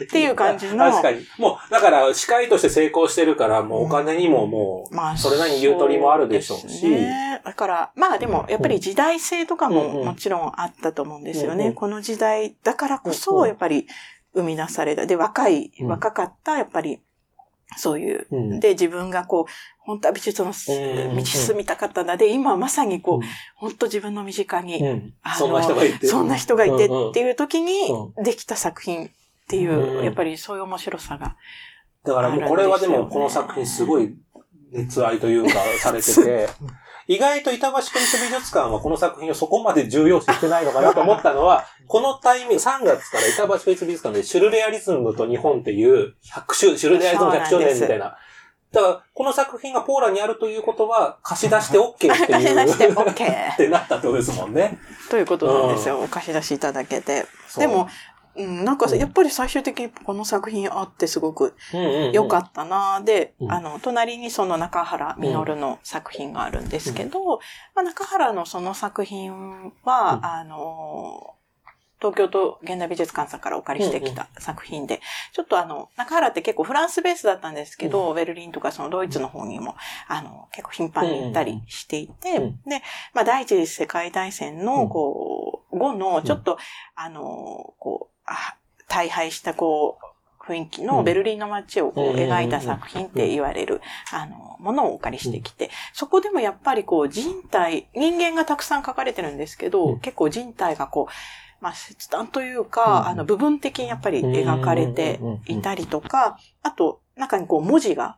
なっていう感じの。確かに。もう、だから、司会として成功してるから、もうお金にももう、それなりにゆとりもあるでしょうし。だから、まあでも、やっぱり時代性とかももちろんあったと思うんですよね。この時代だからこそ、やっぱり、生み出された。で、若かった、やっぱり、そういう。うん、で、自分がこう、本当は美術の道進みたかったんだ。で、今まさにこう、本当自分の身近に、そんな人がいて。そんな人がいてっていう時に、できた作品っていう、やっぱりそういう面白さが、ね。だからもうこれはでも、この作品すごい熱愛というか、されてて、意外と板橋区立美術館はこの作品をそこまで重要視してないのかなと思ったのは、このタイミング、3月から板橋区立美術館でシュルレアリズムと日本っていうシュルレアリズム100周年みたいな。だから、この作品がポーラにあるということは、貸し出して OK っていう。貸し出して OK ってなったってことですもんね。ということなんですよ。お貸し出しいただけて。でも、なんか、やっぱり最終的にこの作品あってすごく良かったなぁ。で、隣にその中原実の作品があるんですけど、まあ、中原のその作品は、東京都現代美術館さんからお借りしてきた作品で、ちょっと中原って結構フランスベースだったんですけど、ベルリンとかそのドイツの方にも、結構頻繁に行ったりしていて、で、まあ、第一次世界大戦の、こう、後の、ちょっと、こう、大敗したこう雰囲気のベルリンの街をこう描いた作品って言われるものをお借りしてきて、そこでもやっぱりこう人間がたくさん描かれてるんですけど、結構人体がこうまあ切断というか部分的にやっぱり描かれていたりとか、あと中にこう文字が、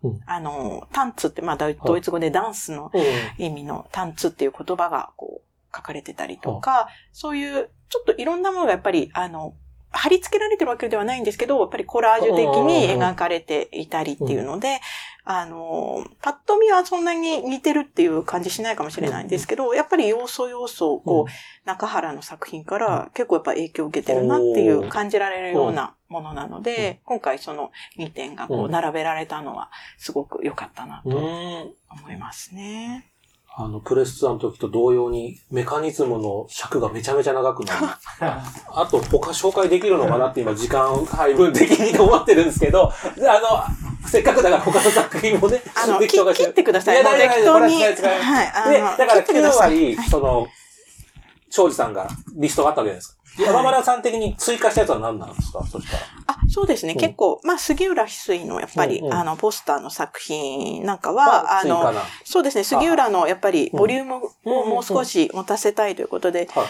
タンツってまあドイツ語でダンスの意味のタンツっていう言葉がこう書かれてたりとか、そういうちょっといろんなものがやっぱり貼り付けられてるわけではないんですけど、やっぱりコラージュ的に描かれていたりっていうので、パッと見はそんなに似てるっていう感じしないかもしれないんですけど、やっぱり要素要素をこう、中原の作品から結構やっぱ影響を受けてるなっていう感じられるようなものなので、今回その2点がこう並べられたのはすごく良かったなと思いますね。プレスツアーの時と同様に、メカニズムの尺がめちゃめちゃ長くなる。あと、他紹介できるのかなって今、時間配分的に思ってるんですけど、せっかくだから他の作品もね、切ってください。適当に。で、だから9割、庄司さんがリストがあったわけじゃないですか。山村さん的に追加したやつは何なんですか？そしたら。そうですね。結構、まあ、杉浦翡翠の、やっぱり、ポスターの作品なんかは、そうですね。杉浦の、やっぱり、ボリュームをもう少し持たせたいということで、ちょっ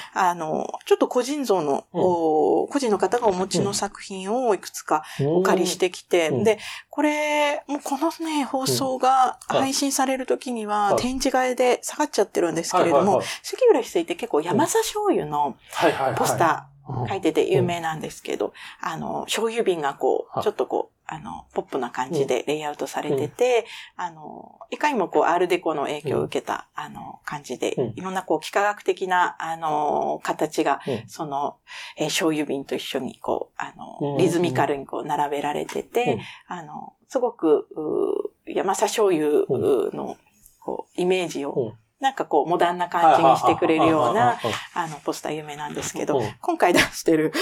と個人像の、個人の方がお持ちの作品をいくつかお借りしてきて、で、これ、もうこのね、放送が配信される時には、展示替えで下がっちゃってるんですけれども、杉浦翡翠って結構、山差醤油のポスター、書いてて有名なんですけど、醤油瓶がこう、ちょっとこう、ポップな感じでレイアウトされてて、いかにもこう、アールデコの影響を受けた、感じで、いろんなこう、幾何学的な、形が、醤油瓶と一緒にこう、リズミカルにこう、並べられてて、すごく、山差醤油の、こう、イメージを、なんかこう、モダンな感じにしてくれるような、ポスター有名なんですけど、今回出してる、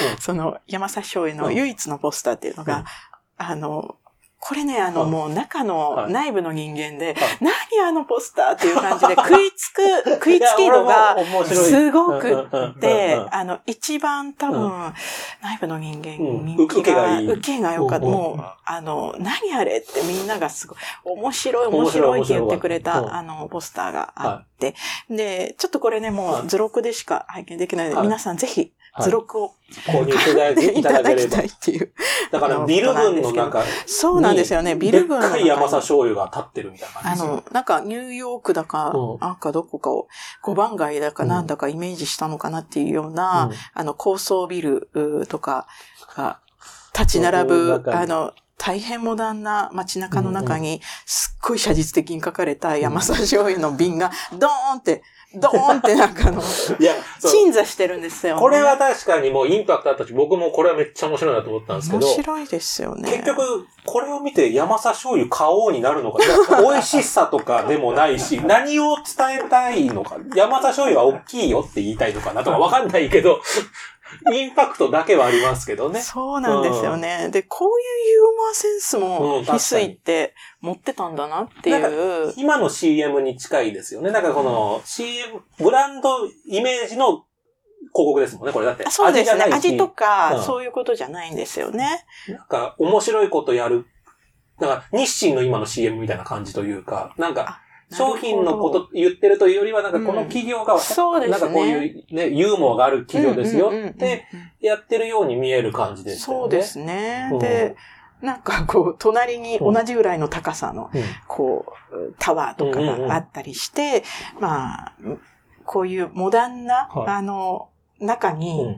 山差醤油の唯一のポスターっていうのが、これね、もう中の内部の人間で、何ポスターっていう感じで食いつき度がすごくって、一番多分、内部の人間に人気が、受けが良かった。もう、何あれってみんながすごい、面白いって言ってくれた、ポスターがあって、で、ちょっとこれね、もう図録でしか拝見できないので、皆さんぜひ、図録を購入していただきたいっていう。だからビル群の中に、そうなんですよね。ビル群の中にでっかい山差醤油が立ってるみたいな感じ。なんかニューヨークだか、なんかどこかを5番街だかなんだかイメージしたのかなっていうような、高層ビルとかが立ち並ぶ、大変モダンな街中の中に、すっごい写実的に描かれたヤマサ醤油の瓶が、ドーンってなんか鎮座してるんですよね。これは確かにもうインパクトあったし、僕もこれはめっちゃ面白いなと思ったんですけど。面白いですよね。結局、これを見てヤマサ醤油買おうになるのか、美味しさとかでもないし、何を伝えたいのか、ヤマサ醤油は大きいよって言いたいのかなとかわかんないけど、インパクトだけはありますけどね。そうなんですよね。うん、で、こういうユーモアセンスも、翡翠って持ってたんだなっていう。なんか今の CM に近いですよね。なんかこの CM、ブランドイメージの広告ですもんね、これだって。そうですね。味とか、そういうことじゃないんですよね。なんか、面白いことやる。なんか、日清の今の CM みたいな感じというか、なんか、商品のこと言ってるというよりは、なんかこの企業が、なんかこういうね、ユーモアがある企業ですよってやってるように見える感じですよね。そうですね。で、なんかこう、隣に同じぐらいの高さの、こう、タワーとかがあったりして、まあ、こういうモダンな、中に、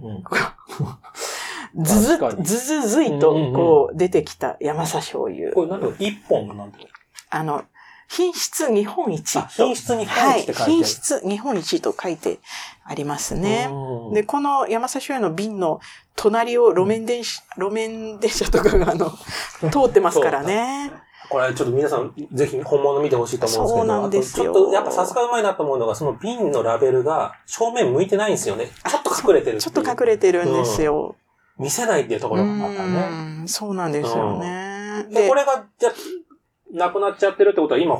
ずずいとこう出てきたヤマサ醤油。これなんか一本なんだろう？品質日本一と書いてありますね。で、このヤマサ醤油の瓶の隣を路面電車とかが通ってますからね。これちょっと皆さんぜひ本物見てほしいと思うんですけど、ちょっとやっぱさすがうまいなと思うのが、その瓶のラベルが正面向いてないんですよね。ちょっと隠れてる。ちょっと隠れてるんですよ。見せないっていうところがあったね。そうなんですよね。で、これがじゃなくなっちゃってるってことは、今、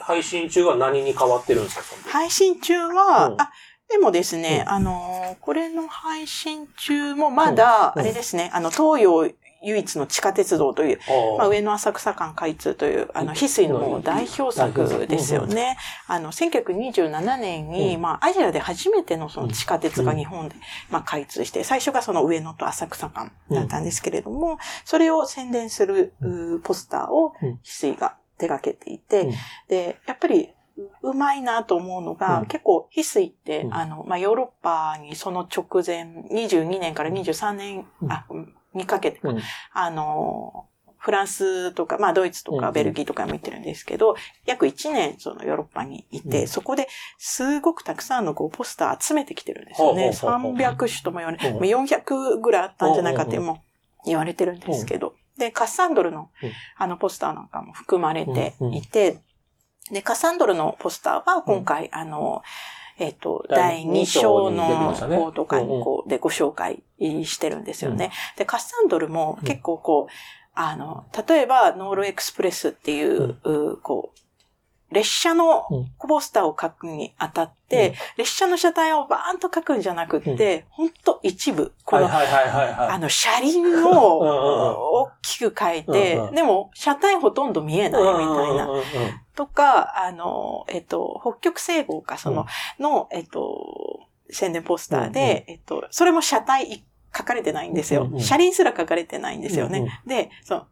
配信中は何に変わってるんですか？配信中は、でもですね、これの配信中もまだ、あれですね、東洋唯一の地下鉄道という、上野浅草間開通という、翡翠の代表作ですよね。1927年に、アジアで初めてのその地下鉄が日本で、開通して、最初がその上野と浅草間だったんですけれども、それを宣伝するポスターを翡翠が手掛けていて、で、やっぱり、うまいなと思うのが、結構、翡翠って、ヨーロッパにその直前、22年から23年、にかけて、フランスとか、ドイツとか、ベルギーとかも行ってるんですけど、約1年、そのヨーロッパにいて、そこで、すごくたくさんのこうポスター集めてきてるんですよね。300種とも言われ、400ぐらいあったんじゃないかっても言われてるんですけど。で、カッサンドルの、ポスターなんかも含まれていて、で、カッサンドルのポスターは、今回、第2章の方とかにこうでご紹介してるんですよね。で、カッサンドルも結構こう、例えばノールエクスプレスっていう、こう、列車のポスターを書くにあたって、列車の車体をバーンと書くんじゃなくって、ほんと一部、この、車輪を大きく書いて、でも車体ほとんど見えないみたいな。とか、北極星号か、宣伝ポスターで、それも車体書かれてないんですよ。車輪すら書かれてないんですよね。で、その、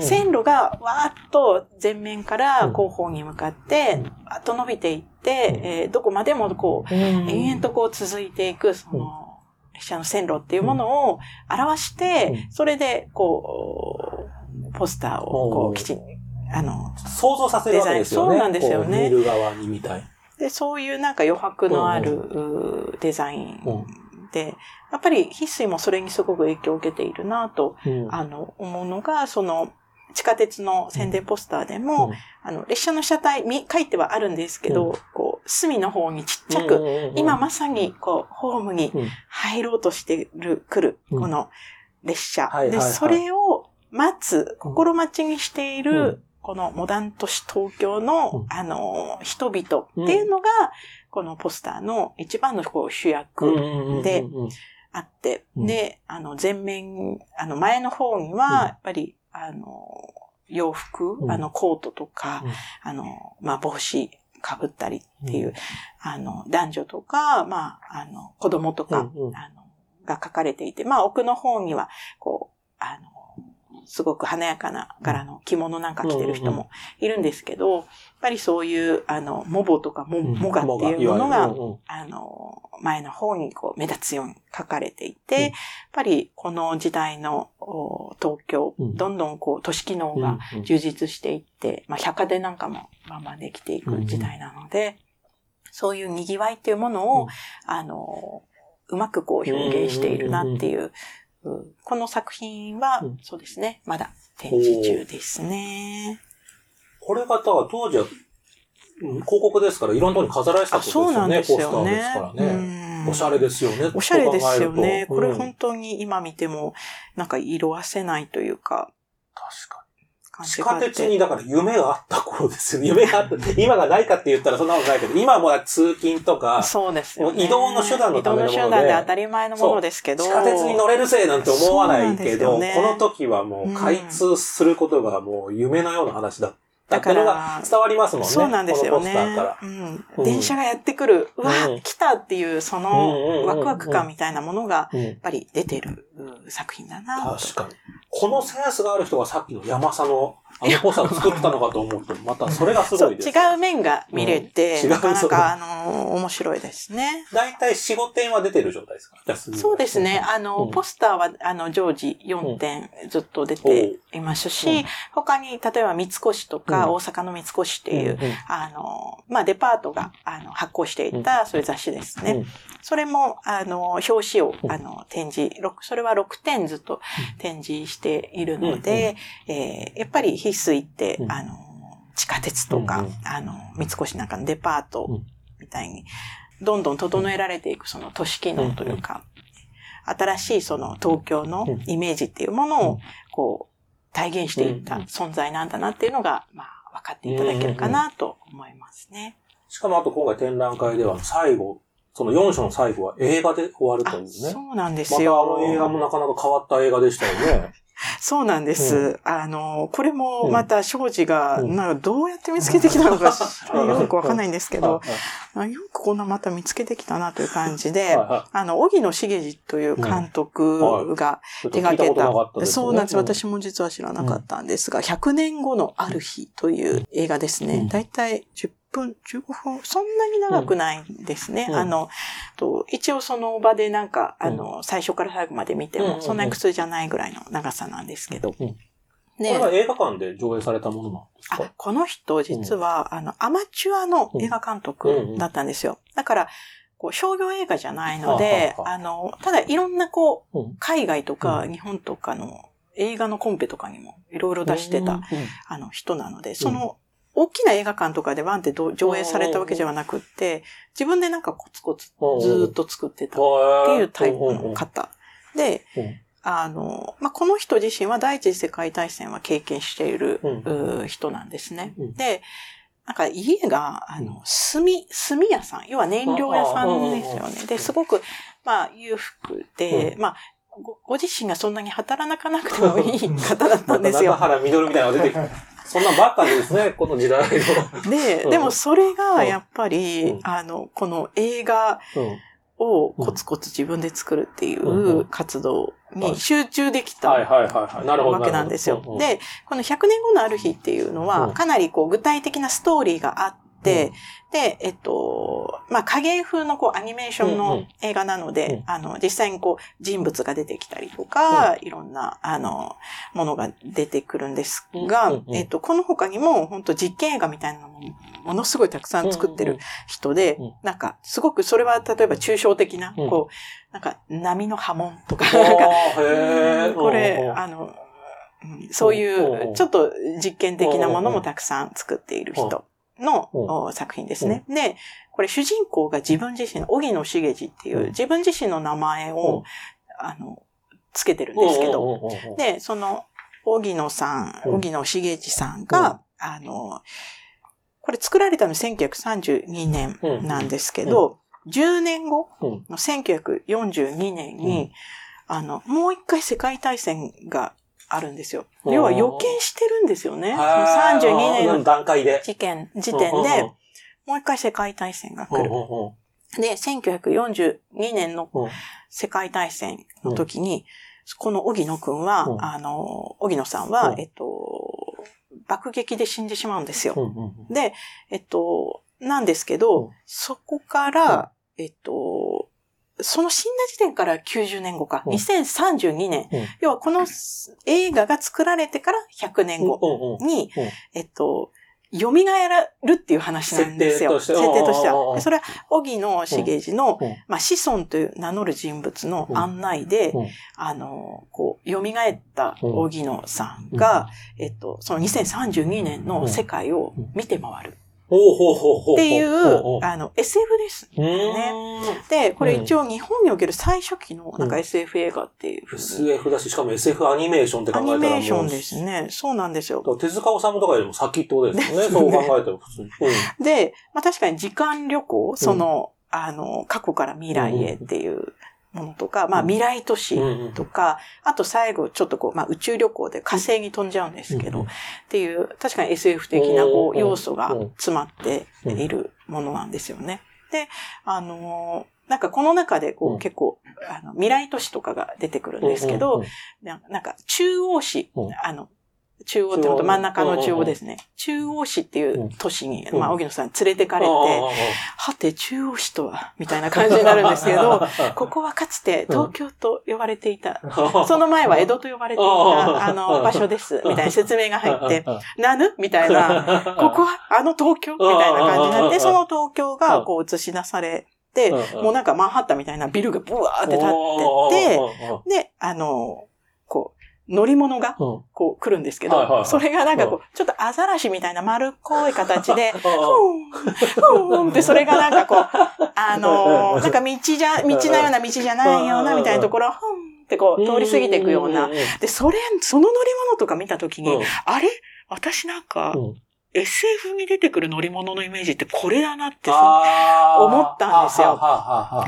線路がわーっと前面から後方に向かって、わーっと伸びていって、どこまでもこう、延々とこう続いていく、その、列車の線路っていうものを表して、それで、こう、ポスターをこう、きちんと、想像させるわけですよね。そうなんですよね。見る側にみたい。で、そういうなんか余白のあるデザインで、やっぱり翡翠もそれにすごく影響を受けているなと、思うのが、その、地下鉄の宣伝ポスターでも、列車の車体、書いてはあるんですけど、こう、隅の方にちっちゃく、今まさに、こう、ホームに入ろうとしてくる、この列車。で、それを待つ、心待ちにしている、このモダン都市東京の、人々っていうのが、このポスターの一番のこう主役であって、で、前面、前の方には、やっぱり、洋服、コートとか、帽子かぶったりっていう、男女とか、子供とか、が書かれていて、奥の方には、こう、すごく華やかな柄の着物なんか着てる人もいるんですけど、やっぱりそういう、モボとかモガっていうものが、前の方にこう目立つように書かれていて、やっぱりこの時代の東京、どんどんこう都市機能が充実していって、まあ百貨店なんかもバンバンできていく時代なので、そういう賑わいっていうものを、うまくこう表現しているなっていう、この作品は、そうですね、まだ展示中ですね。これが当時は広告ですから、いろんなところに飾られてたことですよね。そうなんですよね。ポスターですからね。おしゃれですよね。おしゃれですよね。これ本当に今見ても、なんか色あせないというか。確かに。地下鉄にだから夢があった頃ですよ。夢があった。今がないかって言ったらそんなことないけど、今はもう通勤とか、そうですよね、移動の手段のためのもので、移動の手段で当たり前のものですけど、地下鉄に乗れるせいなんて思わないけど、ね、この時はもう開通することがもう夢のような話だったっていうのが伝わりますもんね。そうなんですよね。このポスターから、電車がやってくる、うわ、来たっていうそのワクワク感みたいなものがやっぱり出てる作品だな。確かに。このセンスがある人がさっきの山佐のポスターを作ったのかと思うと、またそれがすごいです。違う面が見れて、なかなか面白いですね。だいたい4、5点は出てる状態ですか？そうですね。ポスターは常時4点ずっと出ていますし、他に例えば三越とか、大阪の三越っていう、まあデパートが発行していたそういう雑誌ですね。それも表紙を展示、それは6点ずっと展示しているので、やっぱり翡翠って、地下鉄とか、三越なんかのデパートみたいに、どんどん整えられていくその都市機能というか、新しいその東京のイメージっていうものを、こう、体現していった存在なんだなっていうのが、まあ、分かっていただけるかなと思いますね。しかも、あと今回展覧会では最後、その4章の最後は映画で終わるというね。そうなんですよ。また映画もなかなか変わった映画でしたよね。そうなんです。これもまた庄司が、なんかどうやって見つけてきたのかよくわかんないんですけど、よくこんなまた見つけてきたなという感じで、荻野茂二という監督が手掛けた、そうなんです。私も実は知らなかったんですが、100年後のある日という映画ですね。だいたい10分、15分、そんなに長くないんですね。一応その場でなんか、最初から最後まで見ても、そんなに苦痛じゃないぐらいの長さなんですけど。これは映画館で上映されたものなんですか？この人、実は、アマチュアの映画監督だったんですよ。だから、商業映画じゃないので、ただいろんなこう、海外とか日本とかの映画のコンペとかにもいろいろ出してた、人なので、その、大きな映画館とかでバンって上映されたわけではなくって、自分でなんかコツコツずっと作ってたっていうタイプの方で、まあ、この人自身は第一次世界大戦は経験している人なんですね。で、なんか家が、炭屋さん、要は燃料屋さんですよね。で、すごく、まあ、裕福で、まあ、ご自身がそんなに働かなくてもいい方だったんですよ。中原実みたいなのが出てきた。そんなんばっかりですね、この時代の。で、でもそれがやっぱり、この映画をコツコツ自分で作るっていう活動に集中できたわけなんですよ。で、この100年後のある日っていうのは、かなりこう具体的なストーリーがあって、で、まあ、影絵風のこうアニメーションの映画なので、実際にこう人物が出てきたりとか、いろんな、ものが出てくるんですが、この他にも本当実験映画みたいなのもものすごいたくさん作ってる人で、なんかすごくそれは例えば抽象的な、こう、なんか波の波紋とか、なんか、これ、そういうちょっと実験的なものもたくさん作っている人の作品ですね。で、これ主人公が自分自身の、荻野茂二っていう自分自身の名前を、つけてるんですけど、で、その、荻野茂二さんが、これ作られたの1932年なんですけど、10年後の1942年に、もう一回世界大戦があるんですよ。要は予見してるんですよね。その32年の段階で時点で、もう一回世界大戦が来る。で、1942年の世界大戦の時に、この荻野くんは、うん、荻野さんは、うん、爆撃で死んでしまうんですよ。うんうんうん、で、なんですけど、うん、そこから、うん、その死んだ時点から90年後か、うん、2032年、うん、要はこの映画が作られてから100年後に、うんうんうん、蘇るっていう話なんですよ。設定としては。それは、荻野茂二の、うん、まあ、子孫という名乗る人物の案内で、うん、こう、蘇った荻野さんが、うん、その2032年の世界を見て回る。っていう、SF ですね。で、これ一応日本における最初期のなんか SF 映画っていう。SF だし、しかも SF アニメーションって考えたらもう。アニメーションですね。そうなんですよ。手塚治虫とかよりも先ってことですよね。そう考えたら普通に。うん、で、まあ確かに時間旅行、その、うん、過去から未来へっていう。ものとか、まあ未来都市とか、うん、あと最後ちょっとこう、まあ宇宙旅行で火星に飛んじゃうんですけど、うん、っていう、確かに SF 的なこう要素が詰まっているものなんですよね。で、なんかこの中でこう、うん、結構、未来都市とかが出てくるんですけど、なんか中央市、中央ってこと、真ん中の中央ですね。中央市っていう都市に、まあ、荻野さん連れてかれて、はて、中央市とは、みたいな感じになるんですけど、ここはかつて東京と呼ばれていた、その前は江戸と呼ばれていた、場所です、みたいな説明が入って、なぬみたいな、ここは東京みたいな感じになって、その東京がこう映し出されて、もうなんかマンハッタンみたいなビルがブワーって立ってて、で、こう、乗り物が、こう、来るんですけど、それがなんかこう、ちょっとアザラシみたいな丸っこい形で、ふーんって、それがなんかこう、なんか道じゃないような、みたいなところを、ふーんってこう、通り過ぎていくような。で、その乗り物とか見たときに、あれ？私なんか、SF に出てくる乗り物のイメージってこれだなって思ったんですよ。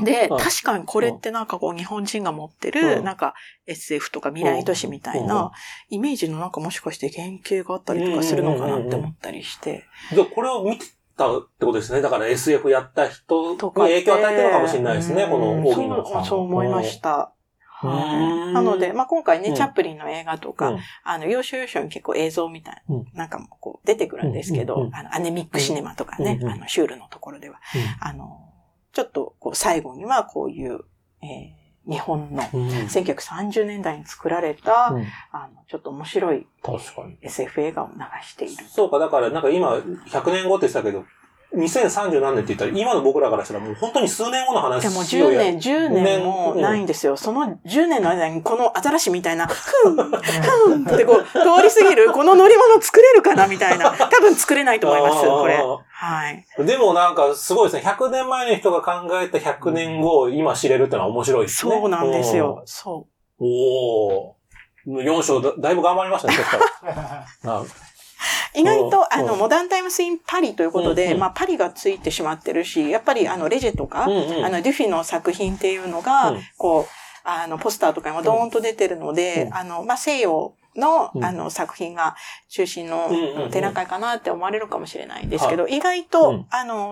で、確かにこれってなんかこう日本人が持ってるなんか SF とか未来都市みたいなイメージのなんかもしかして原型があったりとかするのかなって思ったりして。これを見てたってことですね。だから SF やった人とか影響を与えてるのかもしれないですね。この荻野さん。そう思いました。なので、まあ、今回ね、チャップリンの映画とか、要所要所に結構映像みたいな、なんかもこう出てくるんですけど、アネミックシネマとかね、シュールのところでは、ちょっとこう最後にはこういう、日本の1930年代に作られた、ちょっと面白い SF 映画を流している。そうか、だからなんか今、100年後って言ってたけど、2030何年って言ったら、今の僕らからしたらもう本当に数年後の話でも10年もないんですよ。その10年の間にこのアザラシみたいな、ふんってこう、通り過ぎる、この乗り物作れるかなみたいな。多分作れないと思います、これ。はい。でもなんかすごいですね。100年前の人が考えた100年後を今知れるってのは面白いですね。そうなんですよ。そう。おー。4章だいぶ頑張りましたね、なるほど。意外と、モダンタイムスインパリということで、まあ、パリがついてしまってるし、やっぱり、レジェとか、デュフィの作品っていうのが、こう、ポスターとかにもドーンと出てるので、まあ、西洋の、作品が中心の展覧会かなって思われるかもしれないですけど、意外と、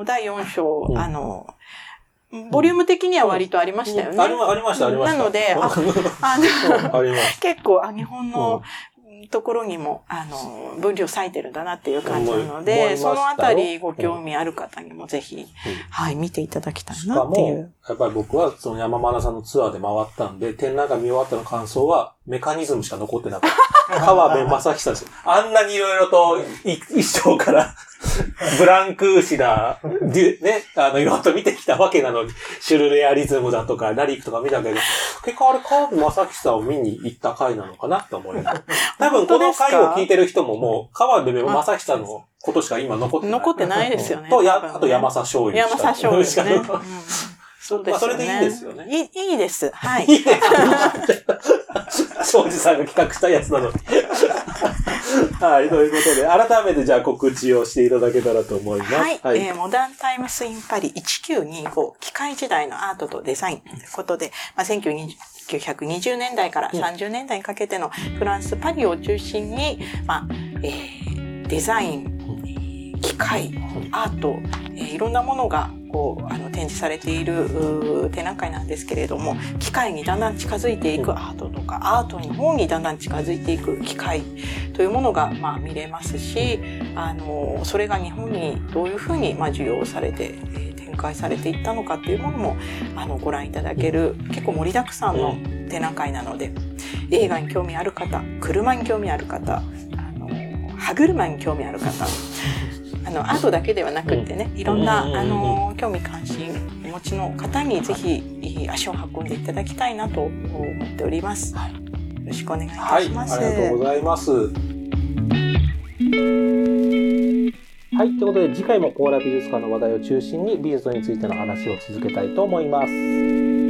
第4章、ボリューム的には割とありましたよね。ありました、ありました。なので、結構、日本の、ところにも、分量割いてるんだなっていう感じなので、そのあたりご興味ある方にもぜひ、はい、見ていただきたいなっていう。やっぱり僕は、その山真奈さんのツアーで回ったんで、展覧会見終わったの感想は、メカニズムしか残ってなかった。河辺正久です。あんなにいろいろと、一生から、ブランクーシだ、ね、いろいろと見てきたわけなのに、シュルレアリズムだとか、ラリックとか見たけど、結果あれ、河辺正久を見に行った回なのかなって思います。多分この回を聞いてる人ももう、河辺正久のことしか今残ってない。残ってないですよね。と、あと山佐醤油。山佐醤油ですね。そうですね。それでいいですよね。いいです。はい。いいです。庄司さんが企画したやつなのに。はい。ということで、改めてじゃあ告知をしていただけたらと思います。はい。はい、モダンタイムスインパリ1925、機械時代のアートとデザインということで、まあ、1920年代から30年代にかけてのフランス・パリを中心に、まあデザイン、機械、アート、いろんなものがこう展示されている展覧会なんですけれども、機械にだんだん近づいていくアートとか、アートの方にだんだん近づいていく機械というものが見れますし、それが日本にどういうふうに需要されて展開されていったのかというものもご覧いただける、結構盛りだくさんの展覧会なので、映画に興味ある方、車に興味ある方、歯車に興味ある方、アートだけではなくってね、いろんな興味関心お持ちの方にぜひ足を運んでいただきたいなと思っております、はい、よろしくお願いいたします、はい、ありがとうございます。はい、ということで次回も高良美術館の話題を中心に美術についての話を続けたいと思います。